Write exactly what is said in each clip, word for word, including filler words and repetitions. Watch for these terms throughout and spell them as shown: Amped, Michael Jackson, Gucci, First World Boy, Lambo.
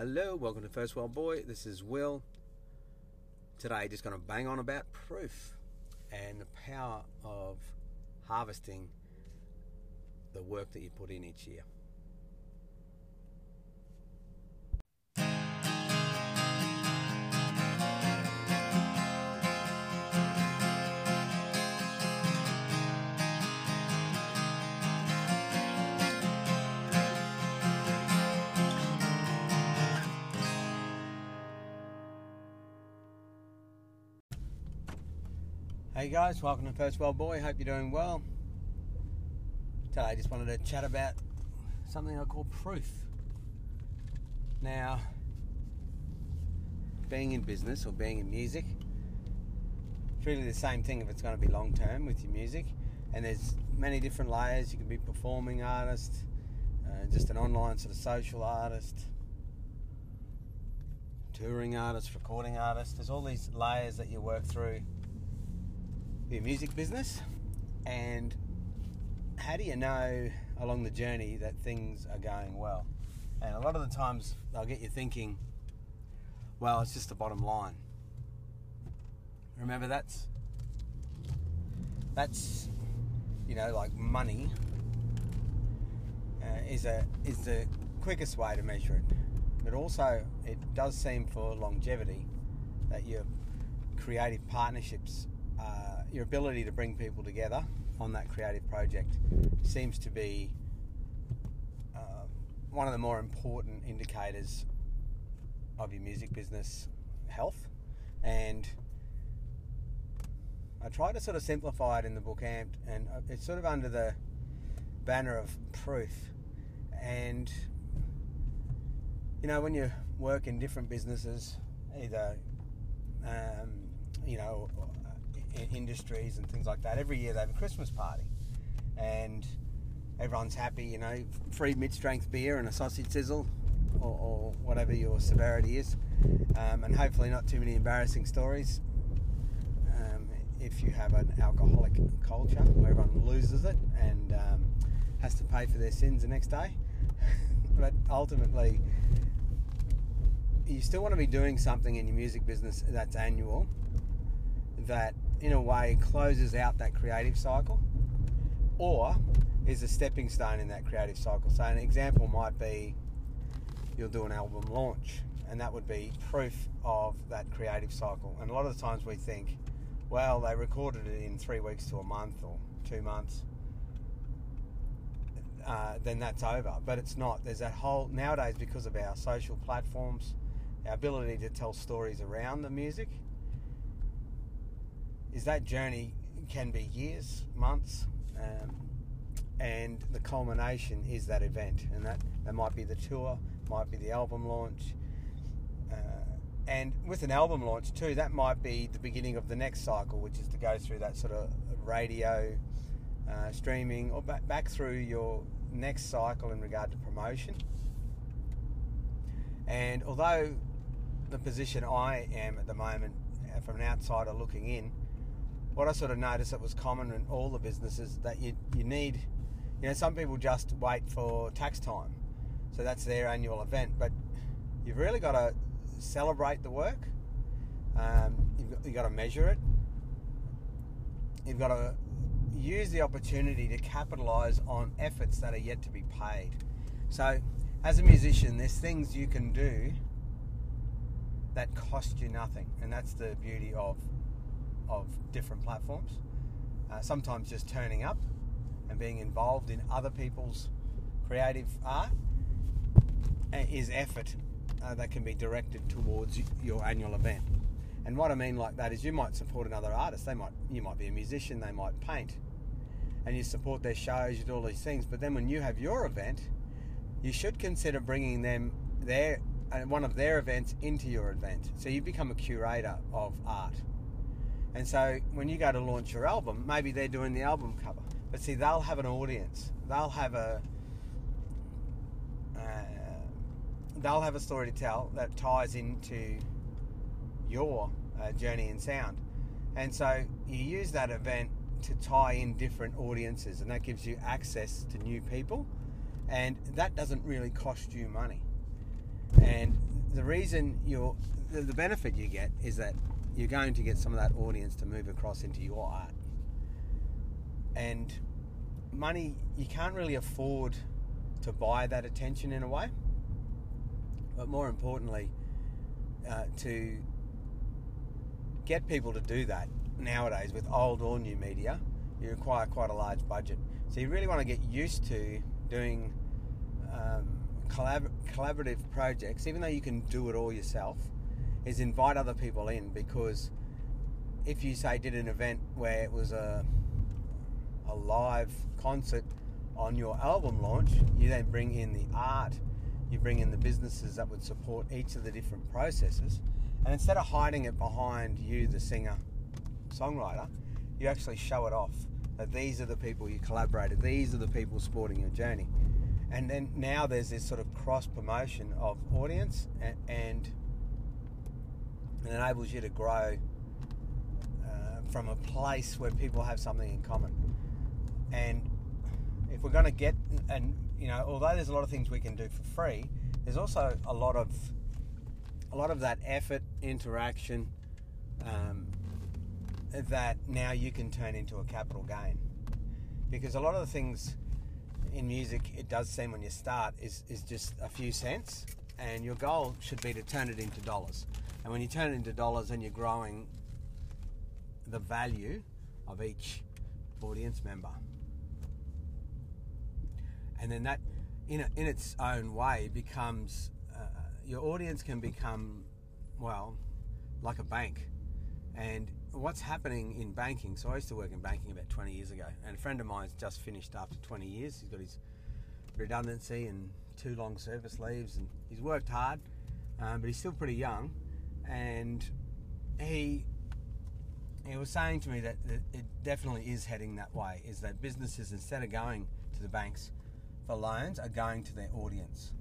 Hello, welcome to First World Boy. This is Will. Today, just going to bang on about proof and the power of harvesting the work that you put in each year. Hey guys, welcome to First World Boy. Hope you're doing well. Today I just wanted to chat about something I call proof. Now, being in business or being in music, it's really the same thing if it's going to be long term with your music. And there's many different layers. You can be performing artist, uh, just an online sort of social artist, touring artist, recording artist. There's all these layers that you work through your music business. And how do you know along the journey that things are going well? And a lot of the times they'll get you thinking, well, it's just the bottom line. Remember, that's that's you know, like money uh, is a is the quickest way to measure it, but also it does seem for longevity that your creative partnerships, Uh, your ability to bring people together on that creative project, seems to be uh, one of the more important indicators of your music business health. And I try to sort of simplify it in the book Amped, and it's sort of under the banner of proof. And you know, when you work in different businesses, either um, you know or, industries and things like that, every year they have a Christmas party and everyone's happy, you know, free mid-strength beer and a sausage sizzle, or, or whatever your severity is, um, and hopefully not too many embarrassing stories um, if you have an alcoholic culture where everyone loses it and um, has to pay for their sins the next day. But ultimately you still want to be doing something in your music business that's annual, that in a way closes out that creative cycle or is a stepping stone in that creative cycle. So an example might be you'll do an album launch, and that would be proof of that creative cycle. And a lot of the times we think, well, they recorded it in three weeks to a month or two months, uh, then that's over. But it's not. There's that whole, nowadays because of our social platforms, our ability to tell stories around the music, is that journey can be years, months, um, and the culmination is that event. And that, that might be the tour, might be the album launch. Uh, and with an album launch too, that might be the beginning of the next cycle, which is to go through that sort of radio, uh, streaming, or back, back through your next cycle in regard to promotion. And although the position I am at the moment, from an outsider looking in, what I sort of noticed that was common in all the businesses, that you, you need, you know, some people just wait for tax time. So that's their annual event. But you've really got to celebrate the work. Um, you've, got, you've got to measure it. You've got to use the opportunity to capitalise on efforts that are yet to be paid. So as a musician, there's things you can do that cost you nothing. And that's the beauty of of different platforms, uh, sometimes just turning up and being involved in other people's creative art is effort uh, that can be directed towards your annual event. And what I mean like that is, you might support another artist. They might, you might be a musician, they might paint, and you support their shows, you do all these things. But then when you have your event, you should consider bringing them their and one of their events into your event. So you become a curator of art. And so when you go to launch your album, maybe they're doing the album cover. But see, they'll have an audience. They'll have a uh, they'll have a story to tell that ties into your uh, journey in sound. And so you use that event to tie in different audiences, and that gives you access to new people. And that doesn't really cost you money. And the reason you're, the, the benefit you get is that you're going to get some of that audience to move across into your art. And money, you can't really afford to buy that attention in a way. But more importantly, uh, to get people to do that nowadays with old or new media, you require quite a large budget. So you really want to get used to doing um, collab- collaborative projects, even though you can do it all yourself, is invite other people in. Because if you, say, did an event where it was a a live concert on your album launch, you then bring in the art, you bring in the businesses that would support each of the different processes, and instead of hiding it behind you, the singer, songwriter, you actually show it off, that these are the people you collaborated, these are the people supporting your journey. And then now there's this sort of cross-promotion of audience, and, and it enables you to grow uh, from a place where people have something in common. And if we're going to get, and you know, although there's a lot of things we can do for free, there's also a lot of a lot of that effort, interaction, um, that now you can turn into a capital gain. Because a lot of the things in music, it does seem when you start, is is just a few cents, and your goal should be to turn it into dollars. And when you turn it into dollars, then you're growing the value of each audience member. And then that, in a, in its own way, becomes uh, your audience can become, well, like a bank. And what's happening in banking, so I used to work in banking about twenty years ago, and a friend of mine's just finished after twenty years. He's got his redundancy and two long service leaves, and he's worked hard, um, but he's still pretty young. And he he was saying to me that it definitely is heading that way, is that businesses, instead of going to the banks for loans, are going to their audience.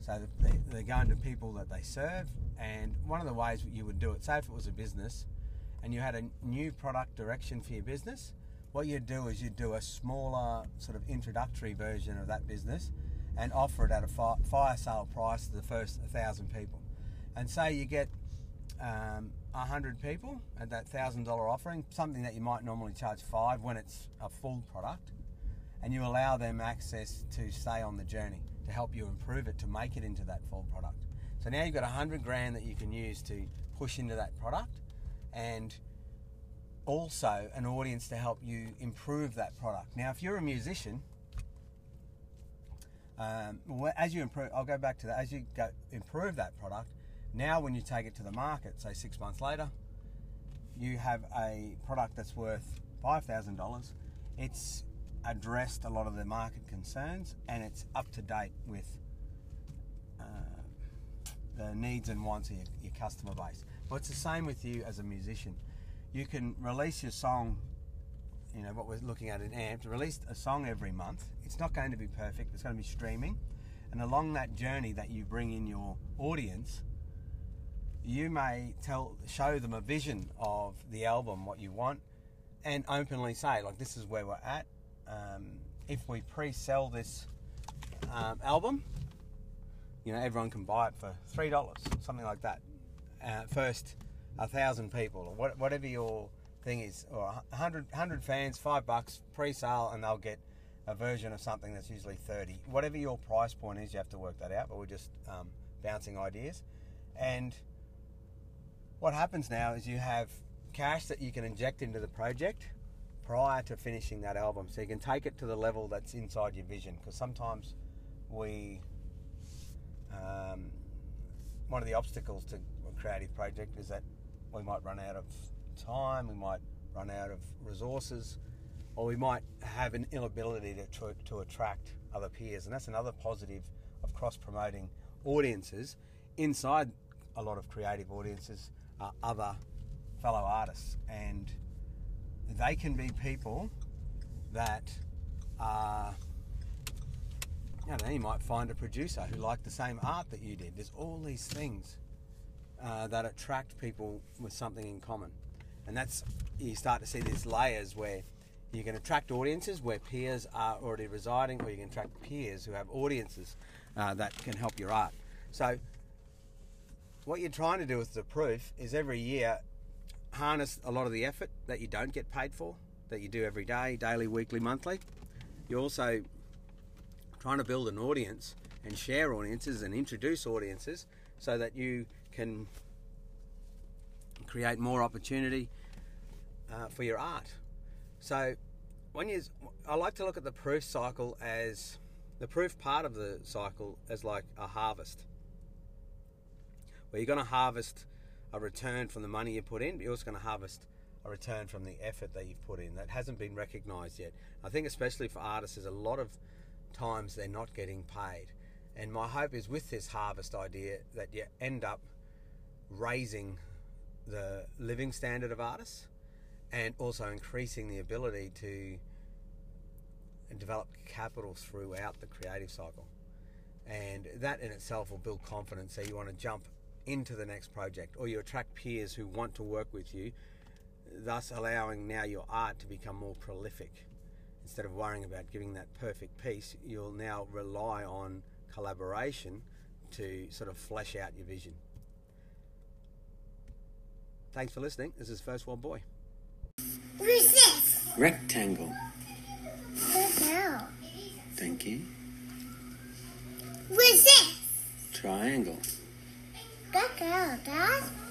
So they're going to people that they serve. And one of the ways you would do it, say if it was a business and you had a new product direction for your business, what you'd do is you'd do a smaller sort of introductory version of that business and offer it at a fire sale price to the first one thousand people. And say you get um, one hundred people at that one thousand dollars offering, something that you might normally charge five when it's a full product, and you allow them access to stay on the journey, to help you improve it, to make it into that full product. So now you've got one hundred grand that you can use to push into that product, and also an audience to help you improve that product. Now, if you're a musician, um, as you improve, I'll go back to that, as you go improve that product, now when you take it to the market, say six months later, you have a product that's worth five thousand dollars. It's addressed a lot of the market concerns, and it's up to date with uh, the needs and wants of your, your customer base. But it's the same with you as a musician. You can release your song, you know, what we're looking at in Amped, release a song every month. It's not going to be perfect, it's going to be streaming. And along that journey that you bring in your audience, you may tell, show them a vision of the album, what you want, and openly say, like, this is where we're at. Um, if we pre-sell this um, album, you know, everyone can buy it for three dollars, something like that. Uh, first, a thousand people, or what, whatever your thing is, or a hundred, hundred fans, five bucks pre-sale, and they'll get a version of something that's usually thirty. Whatever your price point is, you have to work that out. But we're just um, bouncing ideas. And what happens now is you have cash that you can inject into the project prior to finishing that album, so you can take it to the level that's inside your vision. Because sometimes we, um, one of the obstacles to a creative project is that we might run out of time, we might run out of resources, or we might have an inability to, to, to attract other peers. And that's another positive of cross-promoting audiences. Inside a lot of creative audiences are other fellow artists, and they can be people that are, I don't know, you might find a producer who liked the same art that you did. There's all these things uh, that attract people with something in common. And that's, you start to see these layers where you can attract audiences where peers are already residing, or you can attract peers who have audiences uh, that can help your art. So what you're trying to do with the proof is every year harness a lot of the effort that you don't get paid for, that you do every day, daily, weekly, monthly. You're also trying to build an audience and share audiences and introduce audiences so that you can create more opportunity uh, for your art. So when you, I like to look at the proof cycle as, the proof part of the cycle as like a harvest, where you're going to harvest a return from the money you put in, but you're also going to harvest a return from the effort that you've put in that hasn't been recognised yet. I think especially for artists, there's a lot of times they're not getting paid. And my hope is with this harvest idea that you end up raising the living standard of artists and also increasing the ability to develop capital throughout the creative cycle. And that in itself will build confidence, so you want to jump into the next project, or you attract peers who want to work with you, thus allowing now your art to become more prolific. Instead of worrying about giving that perfect piece, you'll now rely on collaboration to sort of flesh out your vision. Thanks for listening. This is First World Boy. What is this? Rectangle. No. Thank you. What is this? Triangle. Good girl, Dad.